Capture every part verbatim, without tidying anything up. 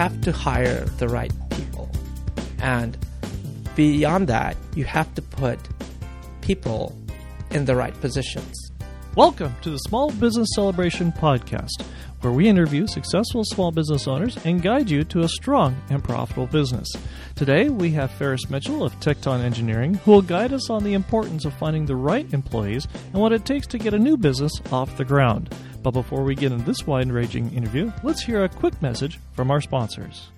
have to hire the right people. And beyond that, you have to put people in the right positions. Welcome to the Small Business Celebration Podcast, where we interview successful small business owners and guide you to a strong and profitable business. Today, we have Ferris Mitchell of Tekton Engineering, who will guide us on the importance of finding the right employees and what it takes to get a new business off the ground. But before we get into this wide-ranging interview, let's hear a quick message from our sponsors.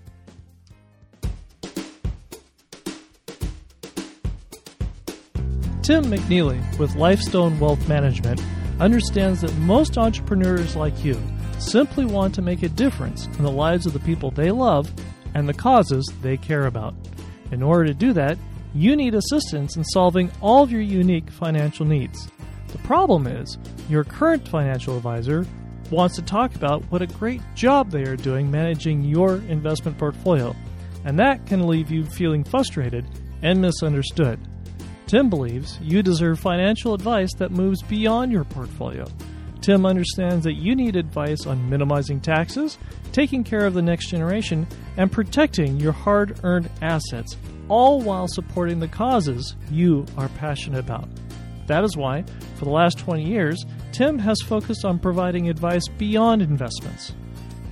Tim McNeely with Lifestone Wealth Management understands that most entrepreneurs like you simply want to make a difference in the lives of the people they love and the causes they care about. In order to do that, you need assistance in solving all of your unique financial needs. The problem is, your current financial advisor wants to talk about what a great job they are doing managing your investment portfolio, and that can leave you feeling frustrated and misunderstood. Tim believes you deserve financial advice that moves beyond your portfolio. Tim understands that you need advice on minimizing taxes, taking care of the next generation, and protecting your hard-earned assets, all while supporting the causes you are passionate about. That is why, for the last twenty years, Tim has focused on providing advice beyond investments.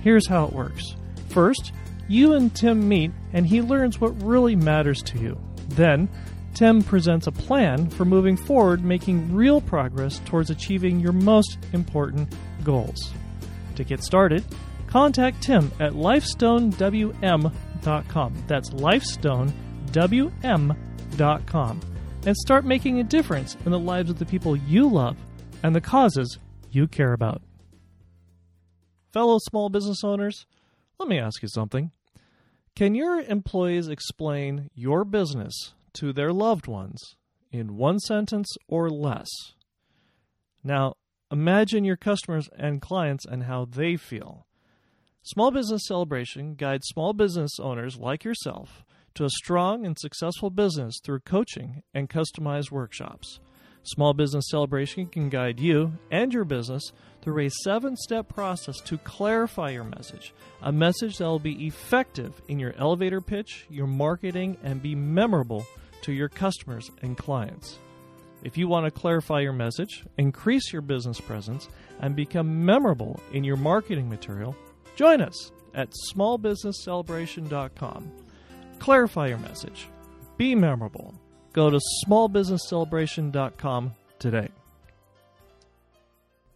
Here's how it works. First, you and Tim meet, and he learns what really matters to you. Then, Tim presents a plan for moving forward, making real progress towards achieving your most important goals. To get started, contact Tim at lifestone w m dot com. That's lifestone w m dot com. And start making a difference in the lives of the people you love and the causes you care about. Fellow small business owners, let me ask you something. Can your employees explain your business to their loved ones in one sentence or less? Now, imagine your customers and clients and how they feel. Small Business Celebration guides small business owners like yourself to a strong and successful business through coaching and customized workshops. Small Business Celebration can guide you and your business through a seven-step process to clarify your message, a message that will be effective in your elevator pitch, your marketing, and be memorable to your customers and clients. If you want to clarify your message, increase your business presence, and become memorable in your marketing material, join us at small business celebration dot com. Clarify your message. Be memorable. Go to small business celebration dot com today.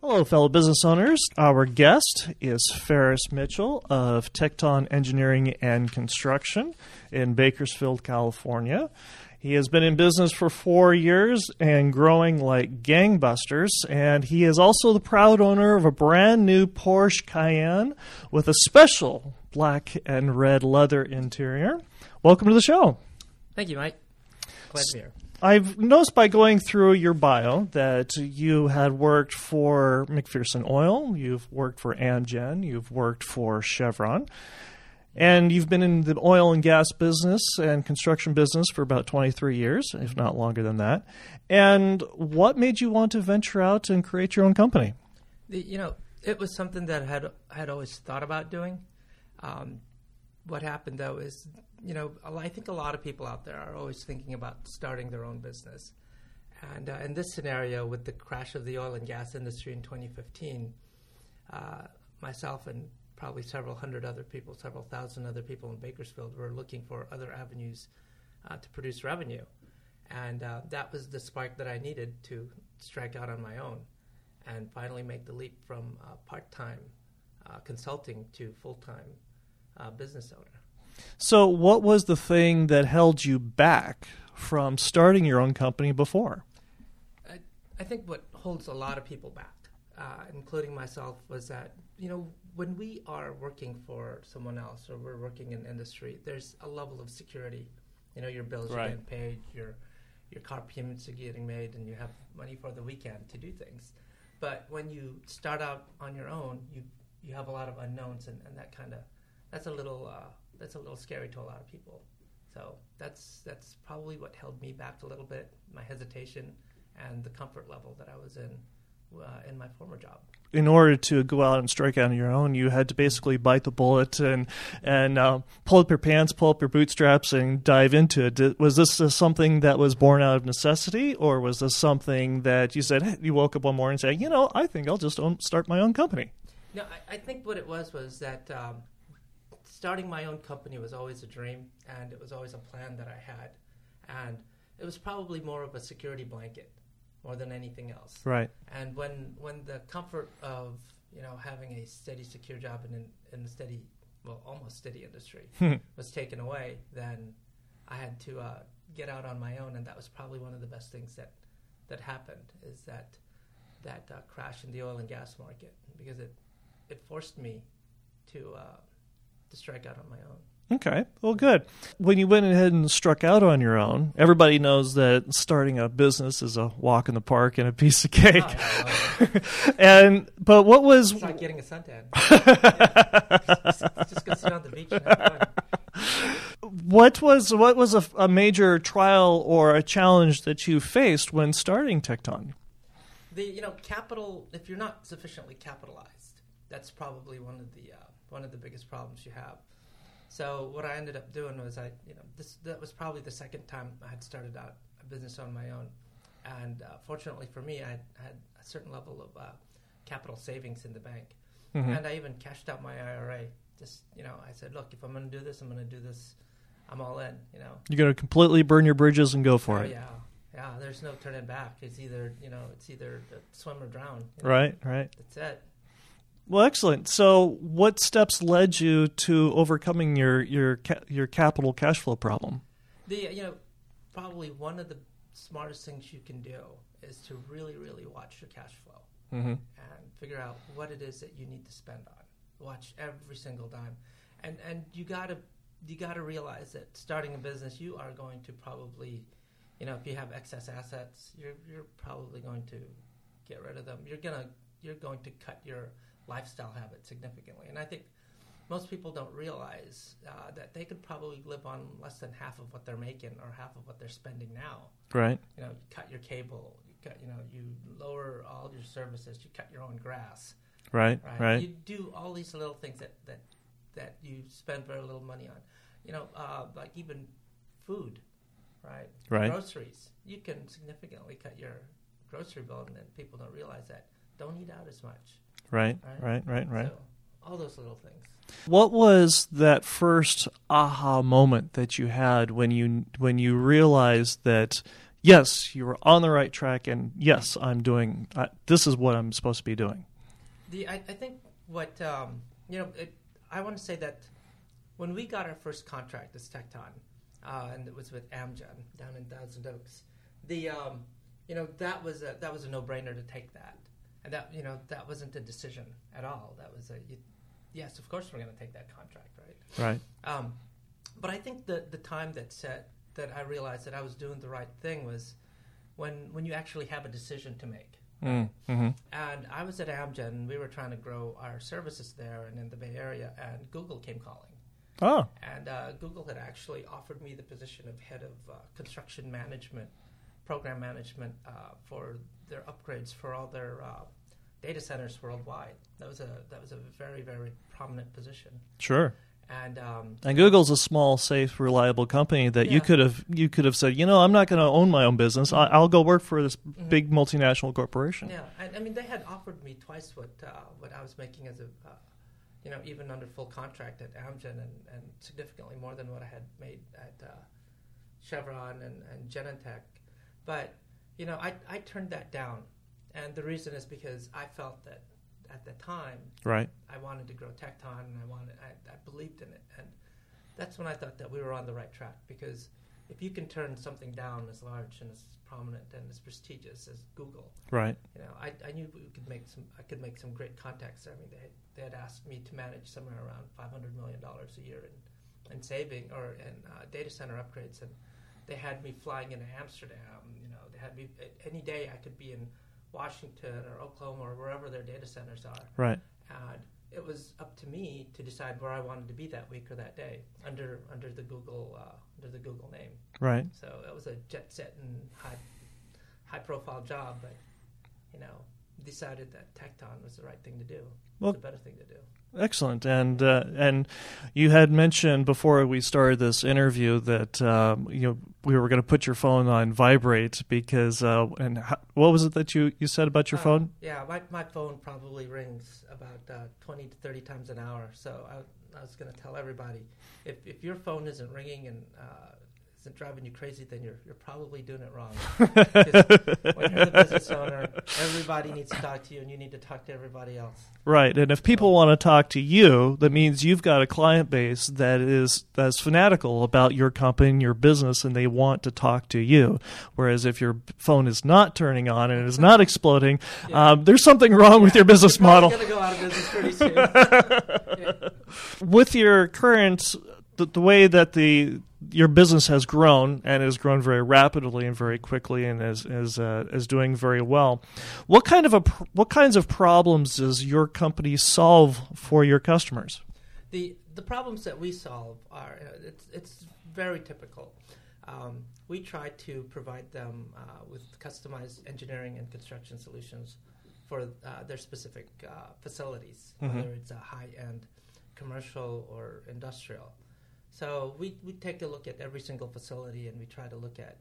Hello, fellow business owners. Our guest is Ferris Mitchell of Tekton Engineering and Construction in Bakersfield, California. He has been in business for four years and growing like gangbusters, and he is also the proud owner of a brand new Porsche Cayenne with a special black and red leather interior. Welcome to the show. Thank you, Mike. Glad to be here. I've noticed by going through your bio that you had worked for McPherson Oil, you've worked for Amgen, you've worked for Chevron, and you've been in the oil and gas business and construction business for about twenty-three years, if not longer than that. And what made you want to venture out and create your own company? You know, it was something that I had, I had always thought about doing. Um, what happened, though, is, you know, I think a lot of people out there are always thinking about starting their own business. And uh, in this scenario, with the crash of the oil and gas industry in twenty fifteen, uh, myself and probably several hundred other people, several thousand other people in Bakersfield were looking for other avenues uh, to produce revenue. And uh, that was the spark that I needed to strike out on my own and finally make the leap from uh, part-time uh, consulting to full-time Uh, business owner. So what was the thing that held you back from starting your own company before? I, I think what holds a lot of people back, uh, including myself, was that, you know, when we are working for someone else or we're working in industry, there's a level of security. You know, your bills right. are getting paid, your, your car payments are getting made, and you have money for the weekend to do things. But when you start out on your own, you, you have a lot of unknowns, and, and that kind of That's a little uh, that's a little scary to a lot of people. So that's that's probably what held me back a little bit, my hesitation and the comfort level that I was in uh, in my former job. In order to go out and strike out on your own, you had to basically bite the bullet and and uh, pull up your pants, pull up your bootstraps, and dive into it. Did, was this something that was born out of necessity, or was this something that you said, hey, you woke up one morning saying, you know, I think I'll just own, start my own company? No, I, I think what it was was that um, starting my own company was always a dream, and it was always a plan that I had. And it was probably more of a security blanket more than anything else. Right. And when when the comfort of, you know, having a steady, secure job in in a steady, well, almost steady industry was taken away, then I had to uh, get out on my own, and that was probably one of the best things that, that happened is that that uh, crash in the oil and gas market, because it, it forced me to uh, to strike out on my own. Okay, well, good. When you went ahead and struck out on your own, everybody knows that starting a business is a walk in the park and a piece of cake. Oh, no, no, no. and but what was? It's like getting a suntan. just, just go sit on the beach and have fun. What was what was a, a major trial or a challenge that you faced when starting Tekton? The you know capital. If you're not sufficiently capitalized, that's probably one of the uh, one of the biggest problems you have. So what I ended up doing was I, you know, this that was probably the second time I had started out a business on my own, and uh, fortunately for me, I had, I had a certain level of uh, capital savings in the bank, mm-hmm. and I even cashed out my I R A. Just you know, I said, look, if I'm going to do this, I'm going to do this. I'm all in. You know, you're going to completely burn your bridges and go for oh, it. Yeah, yeah. There's no turning back. It's either you know, it's either swim or drown. You know? Right, right. That's it. Well, excellent. So what steps led you to overcoming your your ca- your capital cash flow problem? The you know, probably one of the smartest things you can do is to really, really watch your cash flow mm-hmm. and figure out what it is that you need to spend on. Watch every single dime. And and you gotta you gotta realize that starting a business, you are going to probably, you know, if you have excess assets, you're you're probably going to get rid of them. You're gonna you're going to cut your lifestyle habit significantly, and I think most people don't realize uh, that they could probably live on less than half of what they're making or half of what they're spending now. Right. You know, you cut your cable, you cut, you know, you lower all your services, you cut your own grass. Right. Right. right. You do all these little things that, that that you spend very little money on. You know, uh, like even food, right? Right. Groceries. You can significantly cut your grocery bill, and then people don't realize that. Don't eat out as much. Right, right, right, right. right. So, all those little things. What was that first aha moment that you had when you when you realized that yes, you were on the right track, and yes, I'm doing uh, this is what I'm supposed to be doing? The I, I think what um, you know, it, I want to say that when we got our first contract as Tekton, uh, and it was with Amgen down in Thousand Oaks, the um, you know that was a, that was a no-brainer to take that. And that, you know, that wasn't a decision at all. That was a, you, yes, of course we're going to take that contract, right? Right. Um, but I think the the time that set, that I realized that I was doing the right thing was when when you actually have a decision to make. Mm, mm-hmm. And I was at Amgen, and we were trying to grow our services there and in the Bay Area, and Google came calling. Oh. And uh, Google had actually offered me the position of head of uh, construction management, program management uh, for their upgrades for all their uh, data centers worldwide. That was a that was a very, very prominent position. Sure. And um, and Google's a small, safe, reliable company that yeah. you could have you could have said, you know, I'm not going to own my own business. I, I'll go work for this mm-hmm. big multinational corporation. Yeah, and I mean, they had offered me twice what uh, what I was making as a, uh, you know, even under full contract at Amgen, and, and significantly more than what I had made at uh, Chevron and, and Genentech. But, you know, I, I turned that down, and the reason is because I felt that at the time right. I wanted to grow Tekton, and I wanted I, I believed in it, and that's when I thought that we were on the right track, because if you can turn something down as large and as prominent and as prestigious as Google, right? You know, I, I knew we could make some I could make some great contacts there. I mean, they they had asked me to manage somewhere around five hundred million dollars a year in in saving or in uh, data center upgrades, and they had me flying into Amsterdam. You know, they had me any day I could be in Washington or Oklahoma or wherever their data centers are. Right. And it was up to me to decide where I wanted to be that week or that day under under the Google uh, under the Google name. Right. So it was a jet set and high high profile job, but you know, decided that Tekton was the right thing to do. Well, it's the better thing to do. Excellent. And uh, and you had mentioned before we started this interview that um, you know we were going to put your phone on vibrate because uh, and how, what was it that you, you said about your uh, phone? Yeah, my my phone probably rings about uh, twenty to thirty times an hour. So I, I was going to tell everybody, if if your phone isn't ringing and uh, isn't driving you crazy, then you're you're probably doing it wrong. Because when you're the business owner, everybody needs to talk to you, and you need to talk to everybody else. Right, and if people want to talk to you, that means you've got a client base that is that's fanatical about your company and your business, and they want to talk to you. Whereas if your phone is not turning on and is not exploding, yeah. um, there's something wrong yeah. with your business you're model. You're going to go out of business pretty soon. yeah. With your current, the, the way that the your business has grown and has grown very rapidly and very quickly and is is uh, is doing very well. What kind of a what kinds of problems does your company solve for your customers? The the problems that we solve are it's it's very typical. Um, we try to provide them uh, with customized engineering and construction solutions for uh, their specific uh, facilities, mm-hmm. whether it's a high end commercial or industrial. So we, we take a look at every single facility and we try to look at,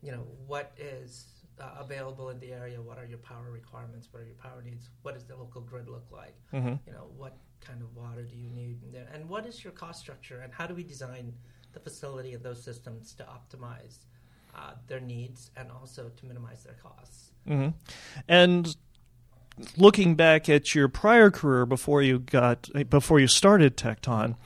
you know, what is uh, available in the area, what are your power requirements, what are your power needs, what does the local grid look like, mm-hmm. you know, what kind of water do you need, and, and what is your cost structure, and how do we design the facility and those systems to optimize uh, their needs and also to minimize their costs. Mm-hmm. And looking back at your prior career before you got before you started Tekton.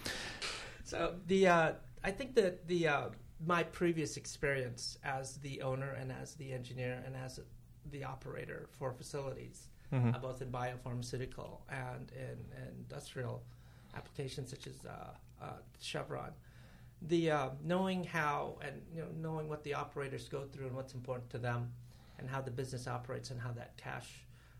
So the uh, I think that the uh, my previous experience as the owner and as the engineer and as the operator for facilities, mm-hmm. uh, both in biopharmaceutical and in, in industrial applications such as uh, uh, Chevron, the uh, knowing how and you know knowing what the operators go through and what's important to them, and how the business operates and how that cash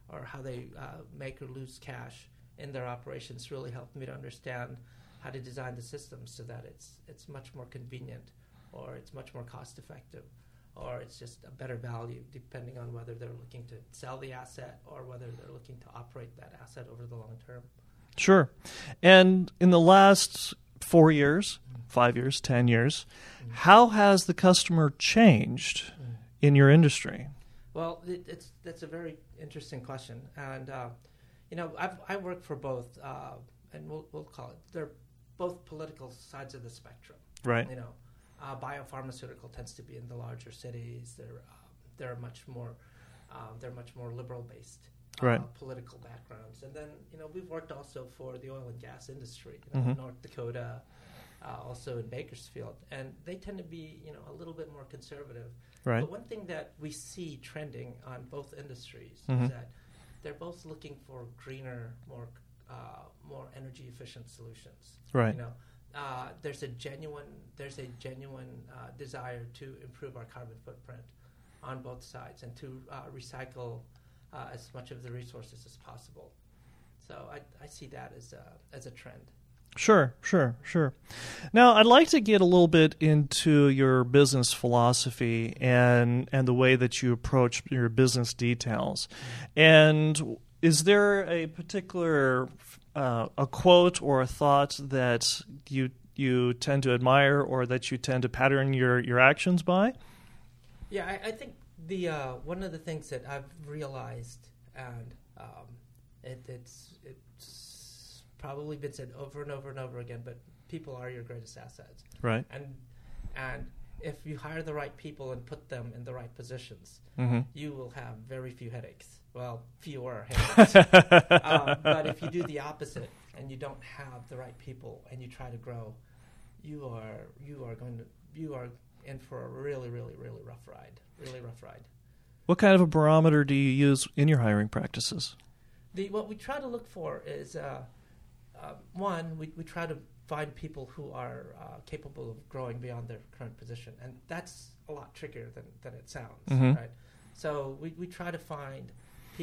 or how they uh, make or lose cash in their operations really helped me to understand how to design the system so that it's it's much more convenient, or it's much more cost effective, or it's just a better value depending on whether they're looking to sell the asset or whether they're looking to operate that asset over the long term. Sure. And in the last four years, five years, ten years, mm-hmm. how has the customer changed mm-hmm. in your industry? Well, it, it's that's a very interesting question, and uh, you know I've I work for both, uh, and we'll we'll call it they're. both political sides of the spectrum. Right. You know, uh, biopharmaceutical tends to be in the larger cities. They're uh, they're much more uh, they're much more liberal based uh, right. political backgrounds. And then you know we've worked also for the oil and gas industry, you know, mm-hmm. North Dakota, uh, also in Bakersfield, and they tend to be you know a little bit more conservative. Right. But one thing that we see trending on both industries mm-hmm. is that they're both looking for greener, more Uh, more energy-efficient solutions. Right. You know, uh, there's a genuine there's a genuine uh, desire to improve our carbon footprint on both sides and to uh, recycle uh, as much of the resources as possible. So I, I see that as a as a trend. Sure, sure, sure. Now, I'd like to get a little bit into your business philosophy and and the way that you approach your business details, and. Is there a particular uh, a quote or a thought that you you tend to admire or that you tend to pattern your, your actions by? Yeah, I, I think the uh, one of the things that I've realized, and um, it, it's it's probably been said over and over and over again, but people are your greatest assets. Right. And and if you hire the right people and put them in the right positions, mm-hmm. you will have very few headaches. Well, fewer headaches. um, but if you do the opposite and you don't have the right people and you try to grow, you are you are going to you are in for a really really really rough ride. Really rough ride. What kind of a barometer do you use in your hiring practices? The what we try to look for is uh, uh, one we we try to find people who are uh, capable of growing beyond their current position, and that's a lot trickier than than it sounds, mm-hmm. right? So we we try to find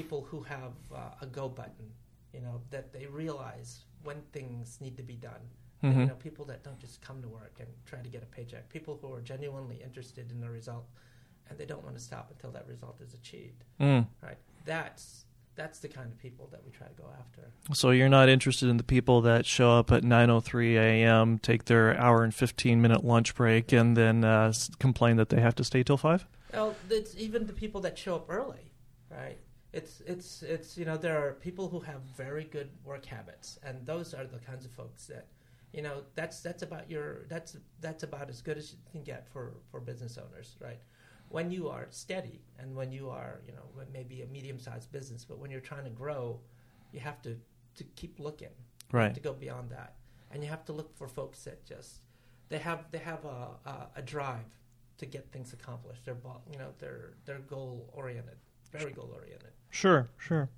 people who have uh, a go button, you know, that they realize when things need to be done. Mm-hmm. And, you know, people that don't just come to work and try to get a paycheck. People who are genuinely interested in the result, and they don't want to stop until that result is achieved. Mm. Right? That's that's the kind of people that we try to go after. So you're not interested in the people that show up at nine oh three a.m., take their hour and fifteen-minute lunch break, and then uh, complain that they have to stay till five? Well, it's even the people that show up early, right? It's, it's, it's, you know, there are people who have very good work habits, and those are the kinds of folks that, you know, that's, that's about your, that's, that's about as good as you can get for, for business owners, right? When you are steady and when you are, you know, maybe a medium-sized business, but when you're trying to grow, you have to, to keep looking, right? You have to go beyond that. And you have to look for folks that just, they have, they have a, a, a drive to get things accomplished. They're, you know, they're, they're goal-oriented, very goal-oriented. Sure, sure.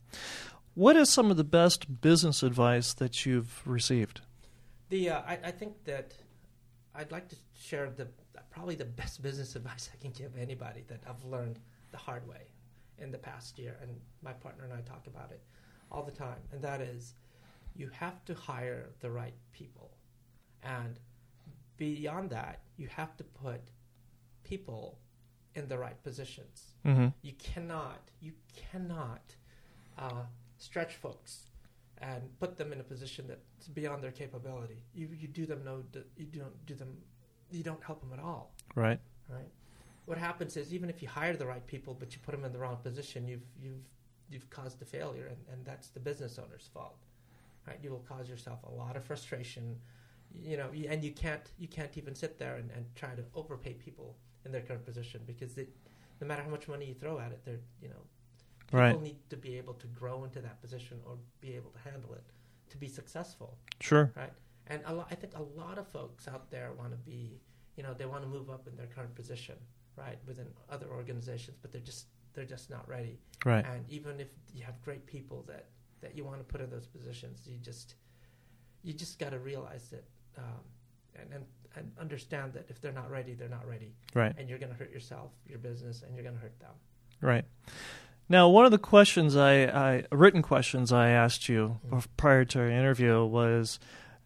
What is some of the best business advice that you've received? The uh, I, I think that I'd like to share the probably the best business advice I can give anybody that I've learned the hard way in the past year, and my partner and I talk about it all the time, and that is you have to hire the right people. And beyond that, you have to put people in the right positions. Mm-hmm. You cannot, you cannot uh, stretch folks and put them in a position that's beyond their capability. You you do them no, you don't do them, you don't help them at all. Right. Right. What happens is even if you hire the right people, but you put them in the wrong position, you've you've you've caused a failure, and, and that's the business owner's fault. Right. You will cause yourself a lot of frustration, you know, and you can't you can't even sit there and, and try to overpay people in their current position, because they, no matter how much money you throw at it, they're, you know, people right. need to be able to grow into that position or be able to handle it to be successful. Sure. Right. And a lot, I think a lot of folks out there want to be, you know, they want to move up in their current position, right, within other organizations, but they're just they're just not ready. Right. And even if you have great people that, that you want to put in those positions, you just you just got to realize that um, and. and And understand that if they're not ready, they're not ready. Right. And you're going to hurt yourself, your business, and you're going to hurt them. Right. Now, one of the questions I, I written questions I asked you mm-hmm. prior to our interview was,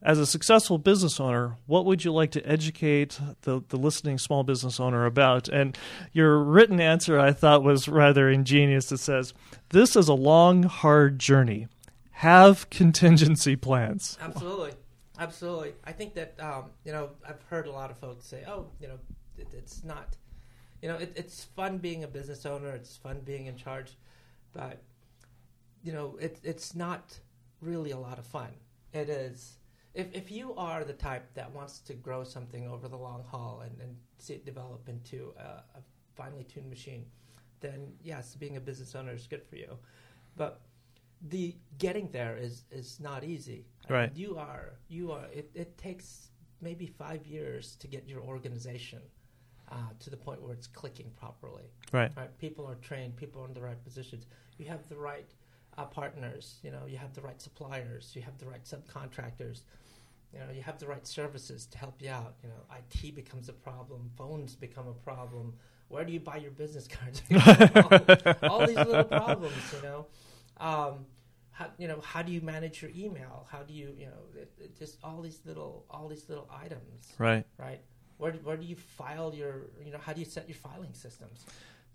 as a successful business owner, what would you like to educate the, the listening small business owner about? And your written answer, I thought, was rather ingenious. It says, "This is a long, hard journey. Have contingency plans." Absolutely. Absolutely. I think that, um, you know, I've heard a lot of folks say, oh, you know, it, it's not, you know, it, it's fun being a business owner. It's fun being in charge. But, you know, it, it's not really a lot of fun. It is. If if you are the type that wants to grow something over the long haul and, and see it develop into a, a finely tuned machine, then, yes, being a business owner is good for you. But the getting there is, is not easy. Right. I mean, you are you are. It, it takes maybe five years to get your organization uh, to the point where it's clicking properly. Right. Right. People are trained. People are in the right positions. You have the right uh, partners. You know. You have the right suppliers. You have the right subcontractors. You know. You have the right services to help you out. You know. I T becomes a problem. Phones become a problem. Where do you buy your business cards? all, all these little problems. You know. Um, how, you know, how do you manage your email? How do you, you know, it, it just all these little, all these little items. Right. Right. Where, where do you file your, you know, how do you set your filing systems?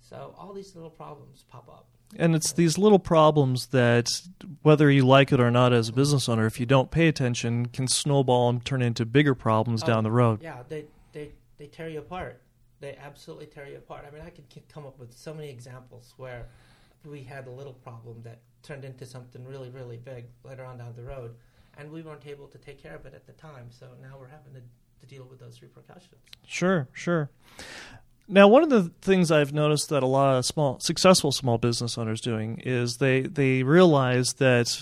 So all these little problems pop up. And it's these little problems that, whether you like it or not as a business owner, if you don't pay attention, can snowball and turn into bigger problems oh, down the road. Yeah. They, they, they tear you apart. They absolutely tear you apart. I mean, I could come up with so many examples where we had a little problem that turned into something really, really big later on down the road, and we weren't able to take care of it at the time, so now we're having to, to deal with those repercussions. Sure, sure. Now, one of the things I've noticed that a lot of small, successful small business owners doing is they, they realize that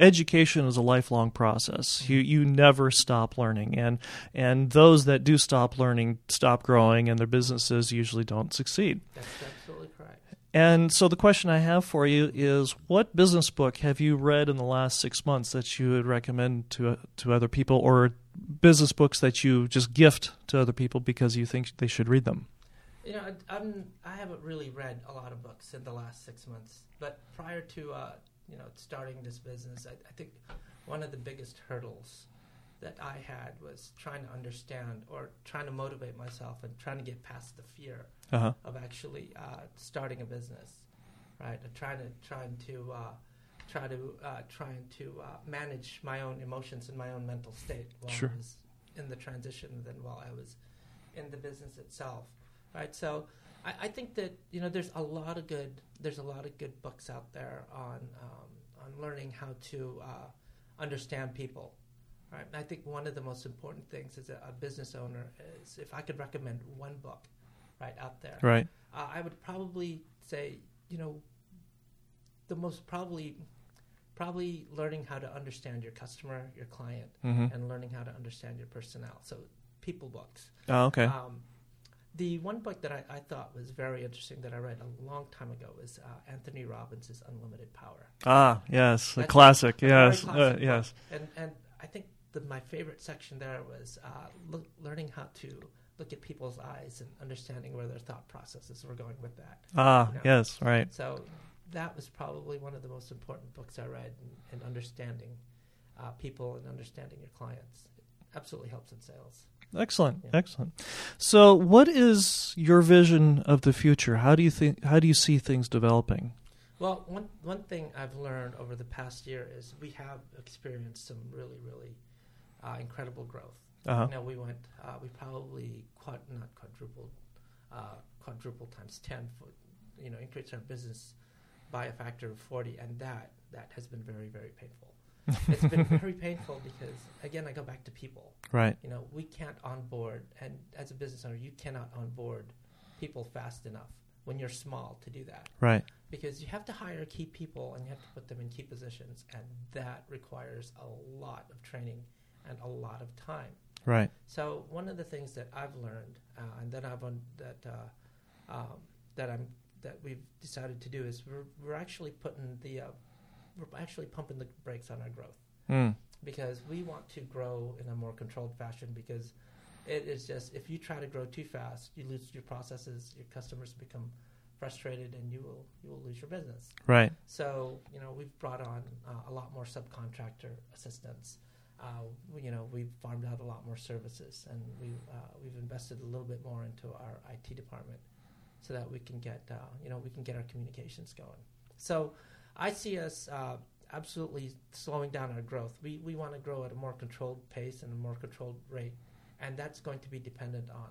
education is a lifelong process. You you never stop learning, and and those that do stop learning stop growing, and their businesses usually don't succeed. That's absolutely correct. And so the question I have for you is, what business book have you read in the last six months that you would recommend to to other people, or business books that you just gift to other people because you think they should read them? You know, I, I'm, I haven't really read a lot of books in the last six months. But prior to uh, you know starting this business, I, I think one of the biggest hurdles that I had was trying to understand or trying to motivate myself and trying to get past the fear uh-huh. of actually uh, starting a business, right? Trying to trying to uh, try to uh, trying to uh, manage my own emotions and my own mental state while sure. I was in the transition than while I was in the business itself, right? So I, I think that you know there's a lot of good there's a lot of good books out there on um, on learning how to uh, understand people, right? And I think one of the most important things as a, a business owner is if I could recommend one book, right out there, right? Uh, I would probably say you know the most probably. Probably learning how to understand your customer, your client, mm-hmm. and learning how to understand your personnel. So people books. Oh, okay. Um, the one book that I, I thought was very interesting that I read a long time ago was uh, Anthony Robbins' Unlimited Power. Ah, yes. That's a classic. A, a yes. Classic uh, yes. And, and I think the, my favorite section there was uh, look, learning how to look at people's eyes and understanding where their thought processes were going with that. Ah, you know? Yes, right. So that was probably one of the most important books I read in, in understanding uh, people and understanding your clients. It absolutely helps in sales. Excellent, yeah. Excellent. So what is your vision of the future? How do you think? How do you see things developing? Well, one one thing I've learned over the past year is we have experienced some really, really uh, incredible growth. Uh-huh. You know, we went, uh, we probably quad, not quadrupled, uh, quadrupled times ten for, you know, increased our business by a factor of forty, and that that has been very, very painful. It's been very painful because, again, I go back to people. Right. You know, we can't onboard, and as a business owner, you cannot onboard people fast enough when you're small to do that. Right. Because you have to hire key people, and you have to put them in key positions, and that requires a lot of training and a lot of time. Right. So one of the things that I've learned, uh, and that I've un- that uh, um, that I'm that we've decided to do is we're, we're actually putting the uh, we're actually pumping the brakes on our growth mm. because we want to grow in a more controlled fashion, because it is just, if you try to grow too fast, you lose your processes, your customers become frustrated, and you will you will lose your business. Right. So you know we've brought on uh, a lot more subcontractor assistance. Uh, we, you know we've farmed out a lot more services, and we've uh, we've invested a little bit more into our I T department, so that we can get, uh, you know, we can get our communications going. So I see us uh, absolutely slowing down our growth. We we want to grow at a more controlled pace and a more controlled rate, and that's going to be dependent on,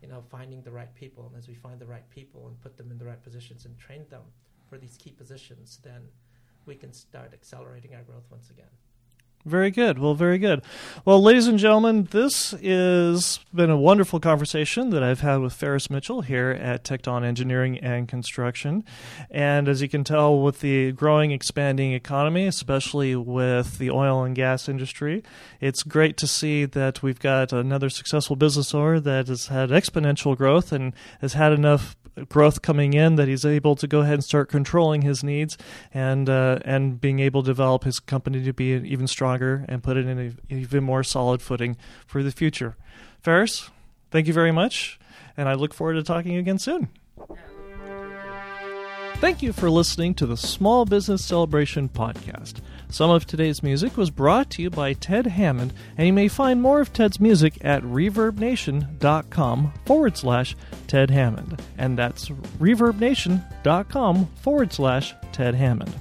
you know, finding the right people. And as we find the right people and put them in the right positions and train them for these key positions, then we can start accelerating our growth once again. Very good. Well, very good. Well, ladies and gentlemen, this has been a wonderful conversation that I've had with Ferris Mitchell here at Tekton Engineering and Construction. And as you can tell, with the growing, expanding economy, especially with the oil and gas industry, it's great to see that we've got another successful business owner that has had exponential growth and has had enough growth coming in that he's able to go ahead and start controlling his needs and uh, and being able to develop his company to be an even stronger and put it in an even more solid footing for the future. Ferris, thank you very much, and I look forward to talking again soon. Thank you for listening to the Small Business Celebration podcast. Some of today's music was brought to you by Ted Hammond, and you may find more of Ted's music at ReverbNation.com forward slash Ted Hammond. And that's ReverbNation.com forward slash Ted Hammond.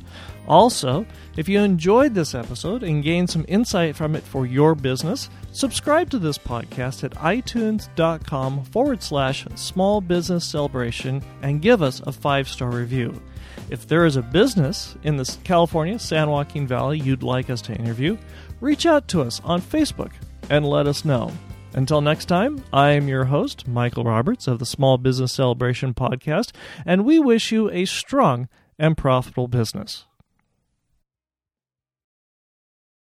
Also, if you enjoyed this episode and gained some insight from it for your business, subscribe to this podcast at iTunes.com forward slash small business celebration and give us a five-star review. If there is a business in the California San Joaquin Valley you'd like us to interview, reach out to us on Facebook and let us know. Until next time, I am your host, Michael Roberts of the Small Business Celebration Podcast, and we wish you a strong and profitable business.